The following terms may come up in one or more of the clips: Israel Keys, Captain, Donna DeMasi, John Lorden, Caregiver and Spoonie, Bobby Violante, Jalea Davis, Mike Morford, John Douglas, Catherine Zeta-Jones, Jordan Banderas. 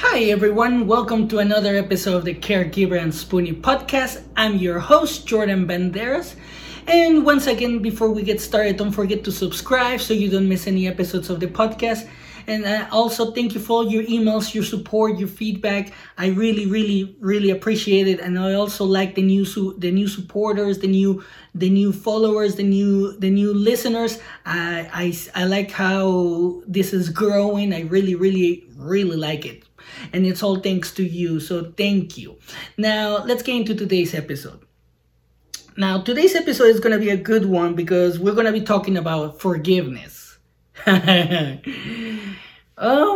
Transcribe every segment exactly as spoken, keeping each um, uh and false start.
Hi everyone, welcome to another episode of the Caregiver and Spoonie podcast. I'm your host, Jordan Banderas. And once again, before we get started, don't forget to subscribe so you don't miss any episodes of the podcast. And I also thank you for all your emails, your support, your feedback. I really, really, really appreciate it. And I also like the new su- the new supporters, the new the new followers, the new the new listeners. I, I I like how this is growing. I really, really, really like it. And it's all thanks to you, so thank you. Now, let's get into today's episode. Now, today's episode is going to be a good one because we're going to be talking about forgiveness. Oh,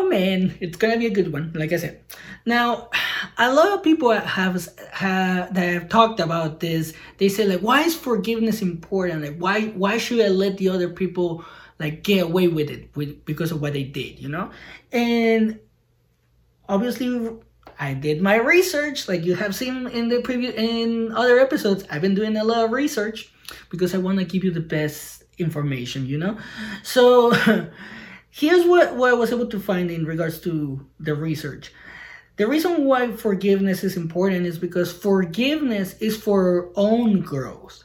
man, it's going to be a good one, like I said. Now, a lot of people have, have, that have talked about this. They say, like, why is forgiveness important? Like, why, why should I let the other people, like, get away with it with, because of what they did, you know? And obviously, I did my research, like you have seen in the previous, in other episodes. I've been doing a lot of research because I want to give you the best information, you know? So here's what, what I was able to find in regards to the research. The reason why forgiveness is important is because forgiveness is for our own growth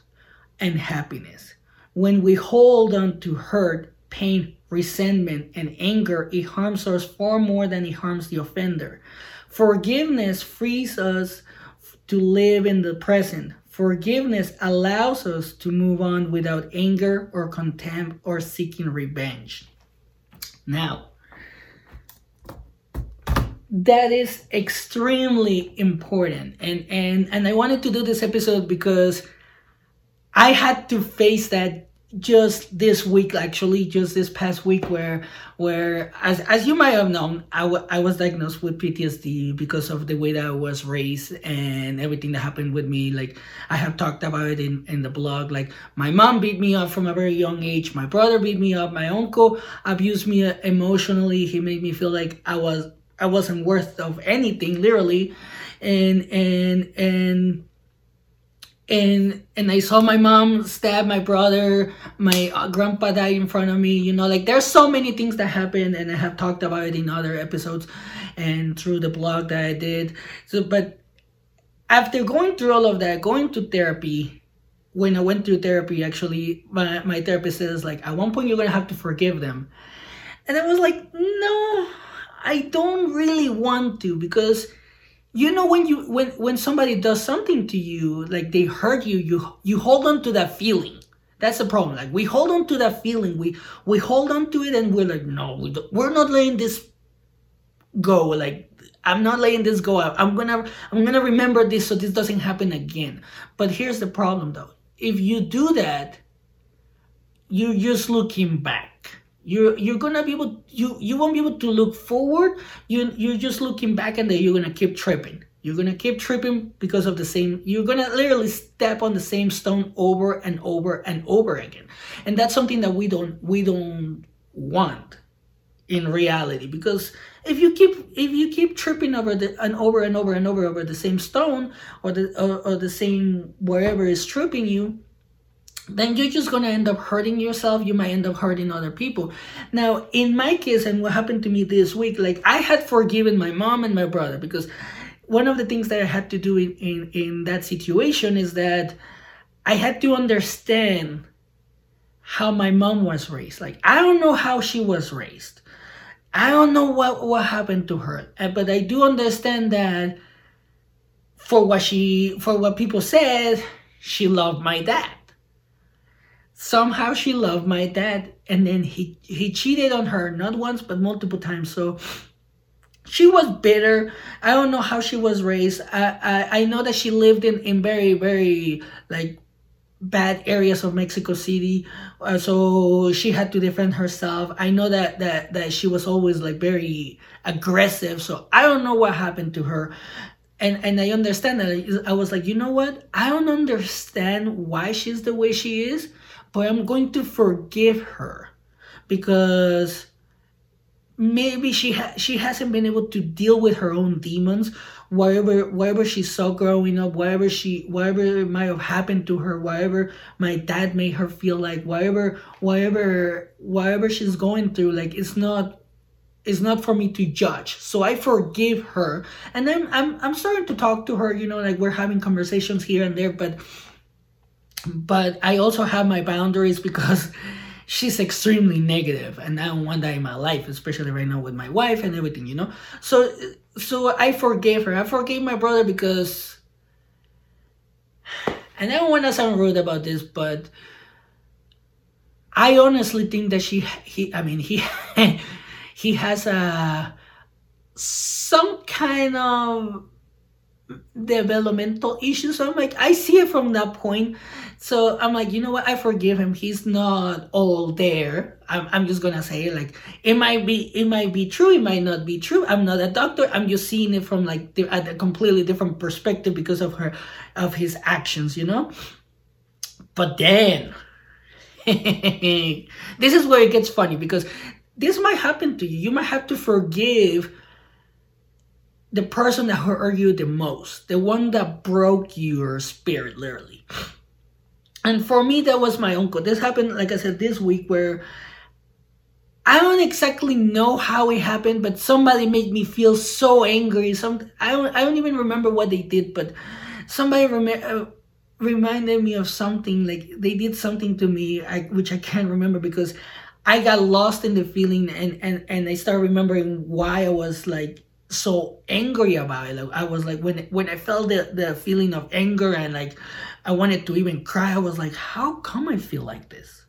and happiness. When we hold on to hurt, pain, resentment, and anger, it harms us far more than it harms the offender. Forgiveness frees us to live in the present. Forgiveness allows us to move on without anger or contempt or seeking revenge. Now, that is extremely important. And, and, and I wanted to do this episode because I had to face that just this week, actually, just this past week, where, where, as as you might have known, I, w- I was diagnosed with P T S D because of the way that I was raised and everything that happened with me. Like, I have talked about it in, in the blog. Like, my mom beat me up from a very young age. My brother beat me up. My uncle abused me emotionally. He made me feel like I was, I wasn't worth of anything, literally. And, and, and, And and I saw my mom stab my brother, my grandpa died in front of me, you know, like there's so many things that happened, and I have talked about it in other episodes and through the blog that I did. So, but after going through all of that, going to therapy, when I went through therapy, actually, my, my therapist says, like, at one point you're going to have to forgive them. And I was like, no, I don't really want to, because you know, when you when, when somebody does something to you, like they hurt you, you you hold on to that feeling. That's the problem. Like, we hold on to that feeling. We we hold on to it, and we're like, no, we don't, we're not letting this go. Like, I'm not letting this go. I, I'm gonna I'm gonna remember this so this doesn't happen again. But here's the problem, though. If you do that, you're just looking back. You're you're gonna be able you you won't be able to look forward. You you're just looking back, and then you're gonna keep tripping. You're gonna keep tripping because of the same. You're gonna literally step on the same stone over and over and over again, and that's something that we don't we don't want in reality. Because if you keep if you keep tripping over the and over and over and over over the same stone or the or, or the same wherever is tripping you, then you're just going to end up hurting yourself. You might end up hurting other people. Now, in my case, and what happened to me this week, like, I had forgiven my mom and my brother, because one of the things that I had to do in, in, in that situation is that I had to understand how my mom was raised. Like, I don't know how she was raised. I don't know what, what happened to her, but I do understand that for what she, for what people said, she loved my dad. Somehow she loved my dad, and then he, he cheated on her, not once, but multiple times. So she was bitter. I don't know how she was raised. I I, I know that she lived in, in very, very, like, bad areas of Mexico City. Uh, so she had to defend herself. I know that, that, that she was always, like, very aggressive. So I don't know what happened to her. And and I understand that. I was like, you know what? I don't understand why she's the way she is, but I'm going to forgive her because maybe she ha- she hasn't been able to deal with her own demons, whatever whatever she saw growing up, whatever she whatever might have happened to her, whatever my dad made her feel like, whatever whatever whatever she's going through. Like, it's not is not for me to judge. So I forgive her, and I'm I'm I'm starting to talk to her, you know, like we're having conversations here and there, but but I also have my boundaries because she's extremely negative and I don't want that in my life, especially right now with my wife and everything, you know. So so I forgave her. I forgave my brother because, and I don't want to sound rude about this, but I honestly think that she he I mean he he has a some kind of developmental issues. So I'm like, I see it from that point. So I'm like, you know what? I forgive him. He's not all there. I'm I'm just gonna say it. Like, it might be it might be true. It might not be true. I'm not a doctor. I'm just seeing it from like the, at a completely different perspective because of her of his actions, you know. But then this is where it gets funny, because this might happen to you. You might have to forgive the person that hurt you the most, the one that broke your spirit, literally. And for me, that was my uncle. This happened, like I said, this week, where I don't exactly know how it happened, but somebody made me feel so angry. Some I don't, I don't even remember what they did, but somebody rem- uh, reminded me of something. Like, they did something to me, I, which I can't remember because I got lost in the feeling, and, and, and I started remembering why I was like so angry about it. Like, I was like, when when I felt the, the feeling of anger and like I wanted to even cry, I was like, how come I feel like this?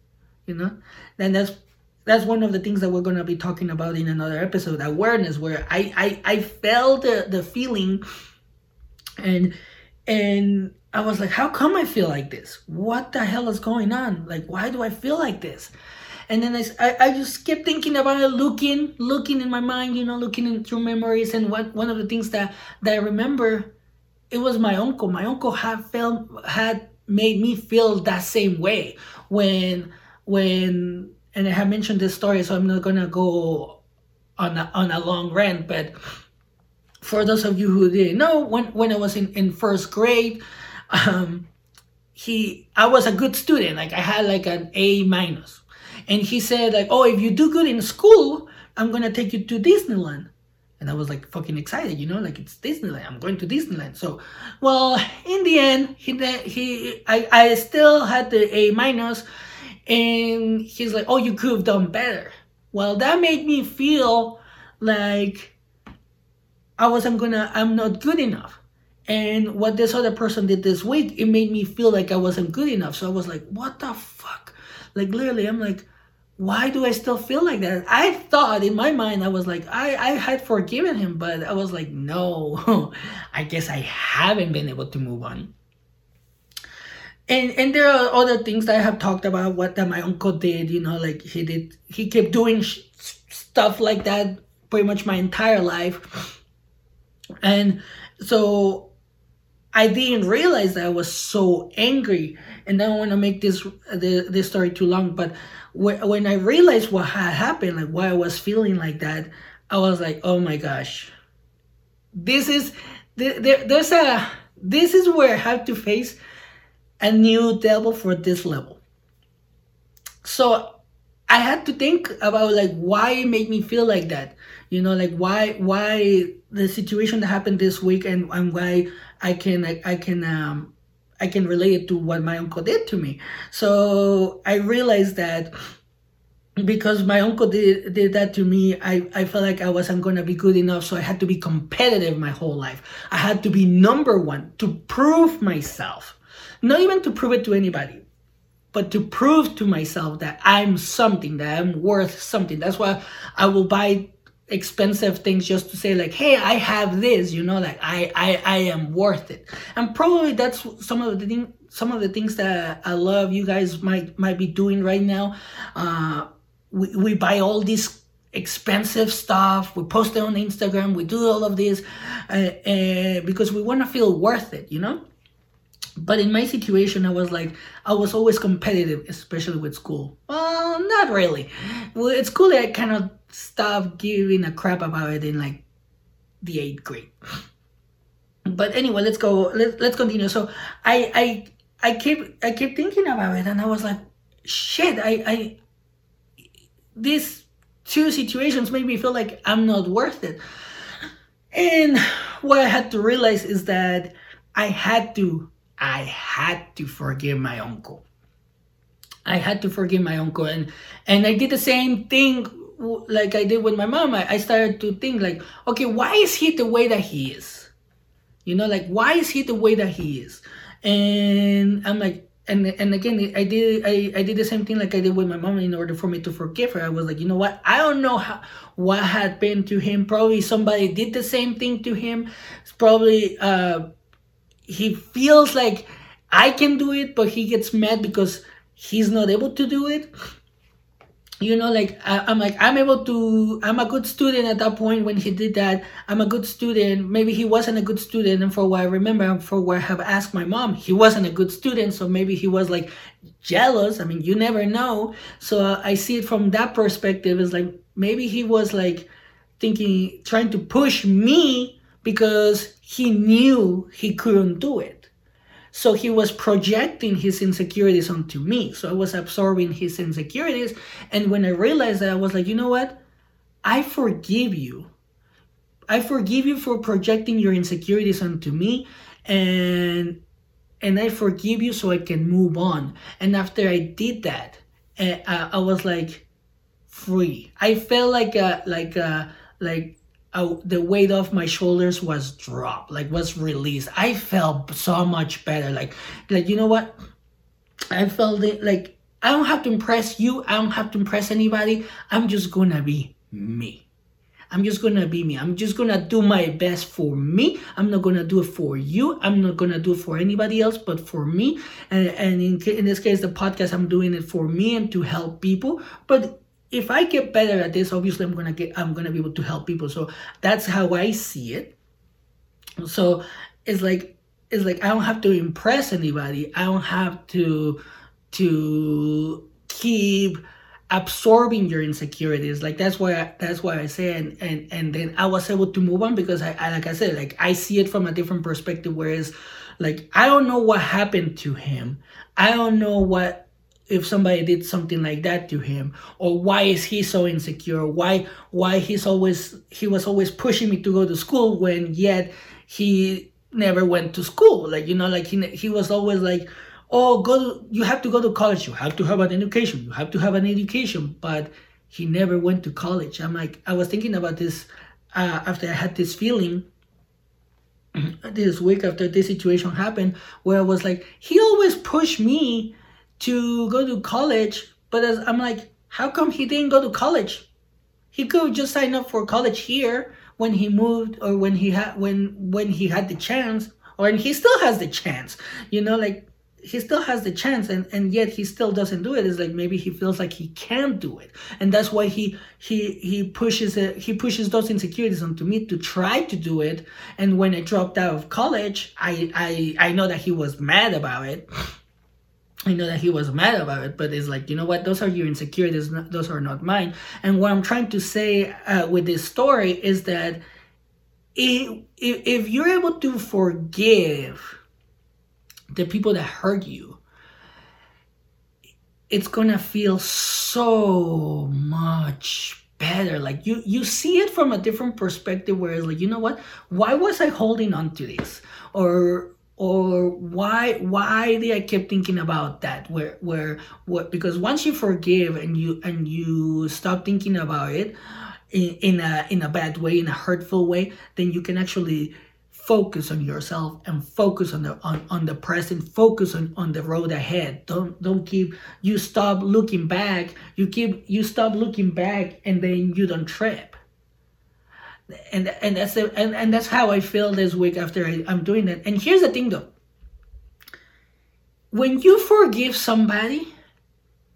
You know? And that's that's one of the things that we're going to be talking about in another episode, awareness, where I, I, I felt the, the feeling and and I was like, how come I feel like this? What the hell is going on? Like, why do I feel like this? And then I, I just kept thinking about it, looking, looking in my mind, you know, looking in through memories. And what, one of the things that, that I remember, it was my uncle. My uncle had felt, had made me feel that same way when, when, and I have mentioned this story, so I'm not going to go on a, on a long rant. But for those of you who didn't know, when, when I was in, in first grade, um, he, I was a good student. Like, I had like an A minus. And he said, like, oh, if you do good in school, I'm going to take you to Disneyland. And I was, like, fucking excited, you know? Like, it's Disneyland. I'm going to Disneyland. So, well, in the end, he he I, I still had the A minus. And he's like, oh, you could have done better. Well, that made me feel like I wasn't going to, I'm not good enough. And what this other person did this week, it made me feel like I wasn't good enough. So I was like, what the fuck? Like, literally, I'm like, why do I still feel like that? I thought in my mind, I was like, I, I had forgiven him, but I was like, no, I guess I haven't been able to move on. And and there are other things that I have talked about, what that my uncle did, you know, like he did, he kept doing sh- stuff like that pretty much my entire life. And so I didn't realize that I was so angry. And I don't want to make this this story too long, but when I realized what had happened, like why I was feeling like that, I was like, oh my gosh, this is there, there's a this is where I have to face a new devil for this level. So I had to think about like why it made me feel like that, you know, like why why the situation that happened this week, and, and why I can I, I can um I can relate it to what my uncle did to me. So I realized that because my uncle did, did that to me, I, I felt like I wasn't going to be good enough. So I had to be competitive my whole life. I had to be number one to prove myself, not even to prove it to anybody, but to prove to myself that I'm something, that I'm worth something. That's why I will buy expensive things just to say like, hey, I have this, you know, like I, I, I am worth it. And probably that's some of the thing, some of the things that I love you guys might, might be doing right now. Uh, we, we buy all this expensive stuff. We post it on Instagram. We do all of this uh, uh, because we want to feel worth it, you know? But in my situation, I was like, I was always competitive, especially with school. Well, not really. Well, it's cool that I kind of stopped giving a crap about it in like the eighth grade. But anyway, let's go. Let, let's continue. So I I I kept I kept thinking about it, and I was like, shit. I I this two situations made me feel like I'm not worth it. And what I had to realize is that I had to, I had to forgive my uncle. I had to forgive my uncle. And, and I did the same thing like I did with my mom. I, I started to think like, okay, why is he the way that he is? You know, like, why is he the way that he is? And I'm like, and and again, I did I, I did the same thing like I did with my mom in order for me to forgive her. I was like, you know what? I don't know how, what had been to him. Probably somebody did the same thing to him. It's probably uh, he feels like I can do it, but he gets mad because he's not able to do it. You know, like I, I'm like, I'm able to, I'm a good student at that point when he did that. I'm a good student. Maybe he wasn't a good student. And for what I remember, and for what I have asked my mom, he wasn't a good student. So maybe he was like jealous. I mean, you never know. So uh, I see it from that perspective. It's like, maybe he was like thinking, trying to push me because he knew he couldn't do it. So he was projecting his insecurities onto me. So I was absorbing his insecurities. And when I realized that, I was like, you know what? I forgive you. I forgive you for projecting your insecurities onto me. And, and I forgive you so I can move on. And after I did that, I, I was like free. I felt like a, like a, like, Uh, the weight off my shoulders was dropped, like was released. I felt so much better. Like, like you know what? I felt it, like I don't have to impress you. I don't have to impress anybody. I'm just gonna be me. I'm just gonna be me. I'm just gonna do my best for me. I'm not gonna do it for you. I'm not gonna do it for anybody else, but for me. And, and in, in this case, the podcast, I'm doing it for me and to help people. But if I get better at this, obviously I'm gonna get, I'm gonna be able to help people. So that's how I see it. So it's like, it's like I don't have to impress anybody. I don't have to, to keep absorbing your insecurities. Like that's why, I, that's why I say, and, and, and then I was able to move on because I, I, like I said, like I see it from a different perspective. Whereas, like I don't know what happened to him. I don't know what. If somebody did something like that to him, or why is he so insecure? Why, why he's always, he was always pushing me to go to school when yet he never went to school. Like, you know, like he, he was always like, oh, go, to, you have to go to college. You have to have an education. You have to have an education, but he never went to college. I'm like, I was thinking about this uh, after I had this feeling this week after this situation happened, where I was like, he always pushed me to go to college, but as I'm like, how come he didn't go to college? He could just sign up for college here when he moved, or when he had when when he had the chance, or and he still has the chance, you know, like he still has the chance, and and yet he still doesn't do it. It's like maybe he feels like he can't do it, and that's why he he he pushes it, he pushes those insecurities onto me to try to do it. And when I dropped out of college, I I I know that he was mad about it. I know that he was mad about it, but it's like, you know what? Those are your insecurities. Those are not mine. And what I'm trying to say uh, with this story is that if, if you're able to forgive the people that hurt you, it's going to feel so much better. Like you, you see it from a different perspective where it's like, you know what? Why was I holding on to this? Or... Or why why did I keep thinking about that? Where where what? Because once you forgive and you and you stop thinking about it in, in a in a bad way, in a hurtful way, then you can actually focus on yourself and focus on the on, on the present. Focus on, on the road ahead. Don't don't keep you stop looking back. You keep you stop looking back, and then you don't trip. And and that's the, and, and that's how I feel this week after I, I'm doing that. And here's the thing, though. When you forgive somebody,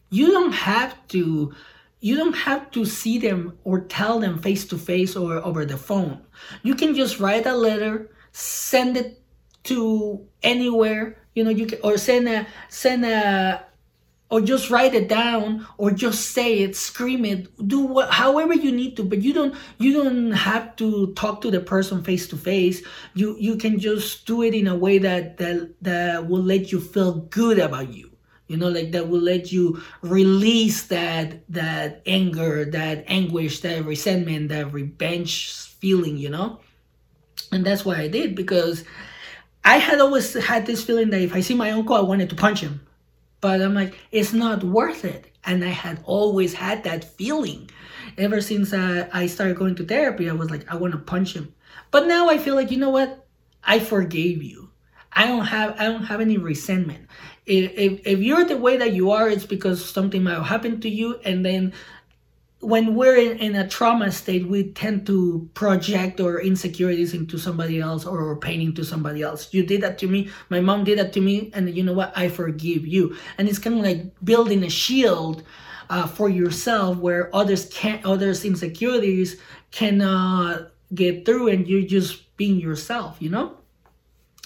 you don't have to, you don't have to see them or tell them face to face or over the phone. You can just write a letter, send it to anywhere, you know, you can, or send a send a. Or just write it down, or just say it, scream it, do what, however you need to. But you don't, you don't have to talk to the person face to face. You, you can just do it in a way that that that will let you feel good about you. you know, like that will let you release that that anger, that anguish, that resentment, that revenge feeling, you know. And that's why I did, because I had always had this feeling that if I see my uncle, I wanted to punch him. But I'm like, it's not worth it. And I had always had that feeling. Ever since I, I started going to therapy, I was like, I want to punch him. But now I feel like, you know what? I forgave you. I don't have I don't have any resentment. If, if, if you're the way that you are, it's because something might have happened to you. And then when we're in, in a trauma state, we tend to project our insecurities into somebody else, or our pain into somebody else. You did that to me. My mom did that to me. And you know what? I forgive you. And it's kind of like building a shield uh, for yourself where others can't, others' insecurities cannot get through, and you're just being yourself, you know?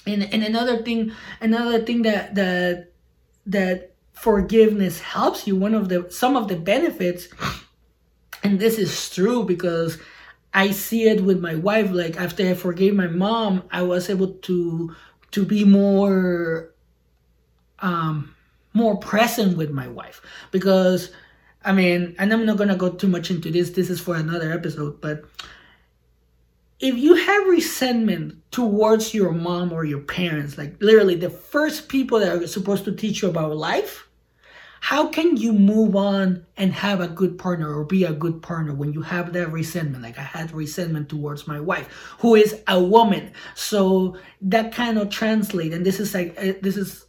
And and another thing, another thing that that that forgiveness helps you, one of the some of the benefits, and this is true because I see it with my wife. Like after I forgave my mom, I was able to to be more um more present with my wife, because I mean, and I'm not gonna go too much into this. This is for another episode, but if you have resentment towards your mom or your parents, like literally the first people that are supposed to teach you about life, how can you move on and have a good partner or be a good partner when you have that resentment? Like I had resentment towards my wife, who is a woman. So that kind of translates. And this is like, uh, this is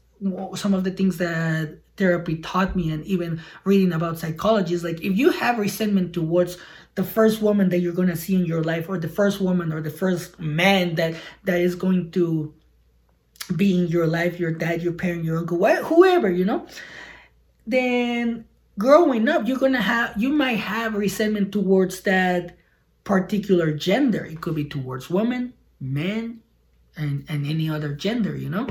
some of the things that therapy taught me, and even reading about psychology is like, if you have resentment towards the first woman that you're going to see in your life, or the first woman or the first man that that is going to be in your life, your dad, your parent, your uncle, whoever, you know, then growing up, you're going to have, you might have resentment towards that particular gender. It could be towards women, men, and, and any other gender, you know.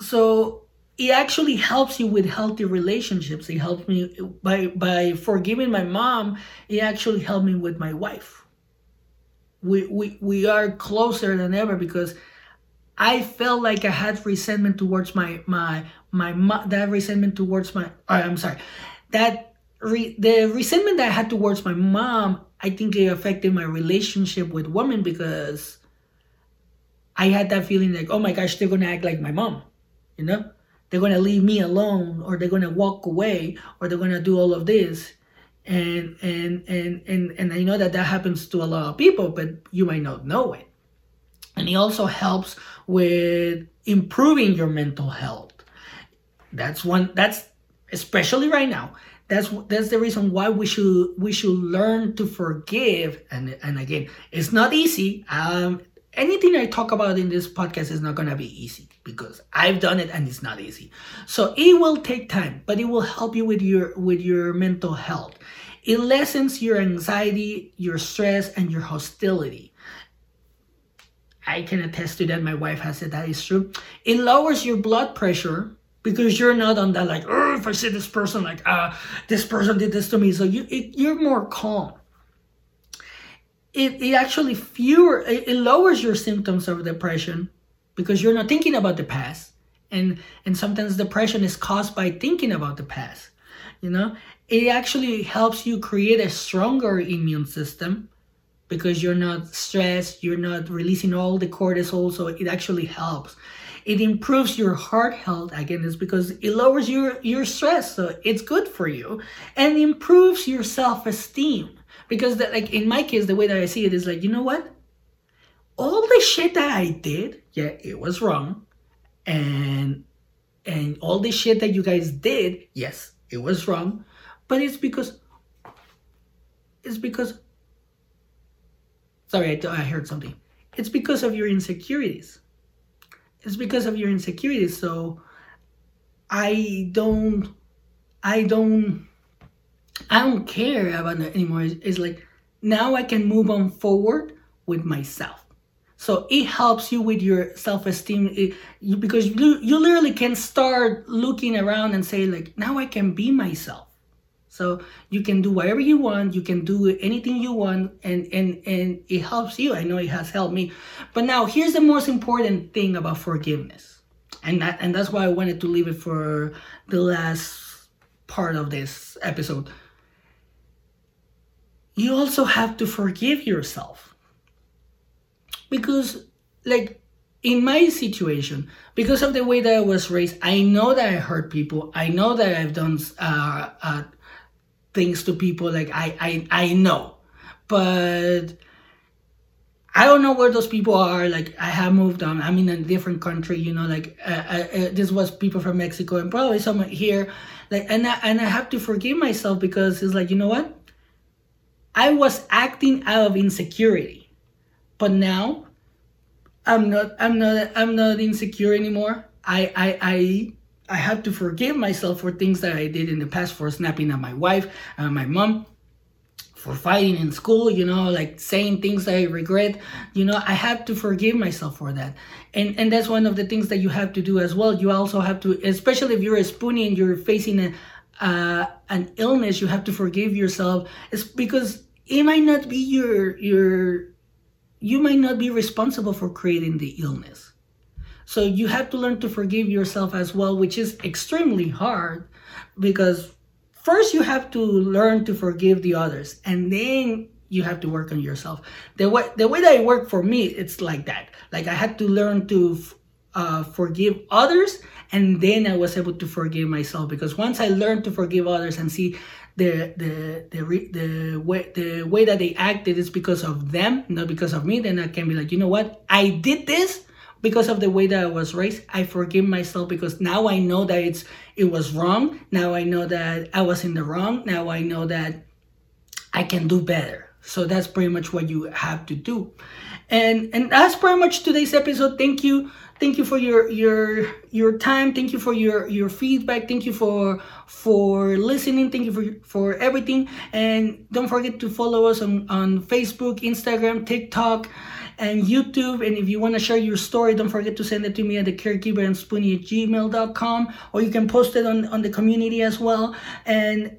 So it actually helps you with healthy relationships. It helped me by by forgiving my mom. It actually helped me with my wife. We we we are closer than ever, because I felt like I had resentment towards my my my mom. That resentment towards my I'm sorry, that re, the resentment that I had towards my mom, I think it affected my relationship with women, because I had that feeling like, oh my gosh, they're gonna act like my mom, you know. They're going to leave me alone, or they're going to walk away, or they're going to do all of this. And, and, and, and, and I know that that happens to a lot of people, but you might not know it. And it also helps with improving your mental health. That's one, that's especially right now. That's, that's the reason why we should, we should learn to forgive. And, and again, it's not easy. Um, Anything I talk about in this podcast is not going to be easy, because I've done it and it's not easy. So it will take time, but it will help you with your with your mental health. It lessens your anxiety, your stress, and your hostility. I can attest to that. My wife has said that is true. It lowers your blood pressure, because you're not on that like, oh, if I see this person, like, uh, this person did this to me. So you it, you're more calm. It, it actually fewer it, it lowers your symptoms of depression, because you're not thinking about the past, and and sometimes depression is caused by thinking about the past, you know. It actually helps you create a stronger immune system, because you're not stressed, you're not releasing all the cortisol, so it actually helps. It improves your heart health. Again, it's because it lowers your your stress, so it's good for you, and improves your self-esteem. Because that, like in my case, the way that I see it is like, you know what? All the shit that I did, yeah, it was wrong. And and all the shit that you guys did, yes, it was wrong. But it's because, it's because, sorry, I, th- I heard something. It's because of your insecurities. It's because of your insecurities. So I don't, I don't. I don't care about it anymore. It's, it's like now I can move on forward with myself. So it helps you with your self-esteem, it, you, because you, you literally can start looking around and say like, now I can be myself. So you can do whatever you want. You can do anything you want, and, and, and it helps you. I know it has helped me. But now here's the most important thing about forgiveness. And that, and that's why I wanted to leave it for the last part of this episode. You also have to forgive yourself. Because, like, in my situation, because of the way that I was raised, I know that I hurt people. I know that I've done uh, uh, things to people. Like, I, I, I know. But I don't know where those people are. Like, I have moved on. I'm in a different country, you know, like, uh, uh, uh, this was people from Mexico and probably someone here. Like, and I, and I have to forgive myself, because it's like, you know what? I was acting out of insecurity, but now I'm not, I'm not, I'm not insecure anymore. I, I, I, I have to forgive myself for things that I did in the past, for snapping at my wife and my mom, for fighting in school, you know, like saying things that I regret, you know, I have to forgive myself for that. And and that's one of the things that you have to do as well. You also have to, especially if you're a spoonie and you're facing a, uh, an illness, you have to forgive yourself. It's because it might not be your, your, you might not be responsible for creating the illness. So you have to learn to forgive yourself as well, which is extremely hard, because first, you have to learn to forgive the others, and then you have to work on yourself. The way, the way that it worked for me, it's like that. Like, I had to learn to uh, forgive others, and then I was able to forgive myself. Because once I learned to forgive others and see the the the re, the way the way that they acted is because of them, not because of me, then I can be like, you know what, I did this because of the way that I was raised. I forgive myself because now I know that it's it was wrong. Now I know that I was in the wrong. Now I know that I can do better. So that's pretty much what you have to do. And and that's pretty much today's episode. Thank you. Thank you for your your your time. Thank you for your, your feedback. Thank you for for listening. Thank you for, for everything. And don't forget to follow us on, on Facebook, Instagram, TikTok, and YouTube. And if you want to share your story, don't forget to send it to me at the caregiver and spoonie at gmail dot com, or you can post it on, on the community as well. And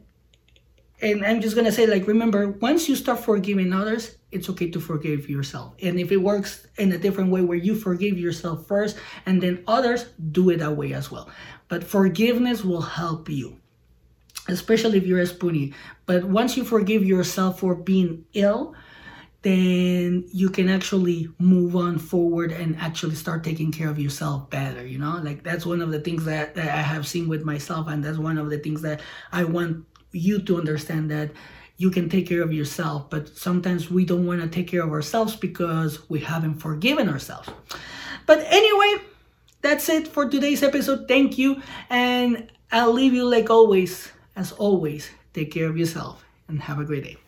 and I'm just going to say, like, remember, once you start forgiving others, it's okay to forgive yourself. And if it works in a different way where you forgive yourself first and then others, do it that way as well. But forgiveness will help you, especially if you're a spoonie. But once you forgive yourself for being ill, then you can actually move on forward and actually start taking care of yourself better, you know? Like, that's one of the things that, that I have seen with myself, and that's one of the things that I want you to understand, that you can take care of yourself, but sometimes we don't want to take care of ourselves because we haven't forgiven ourselves. But anyway, that's it for today's episode. Thank you, and I'll leave you like always, as always, take care of yourself and have a great day.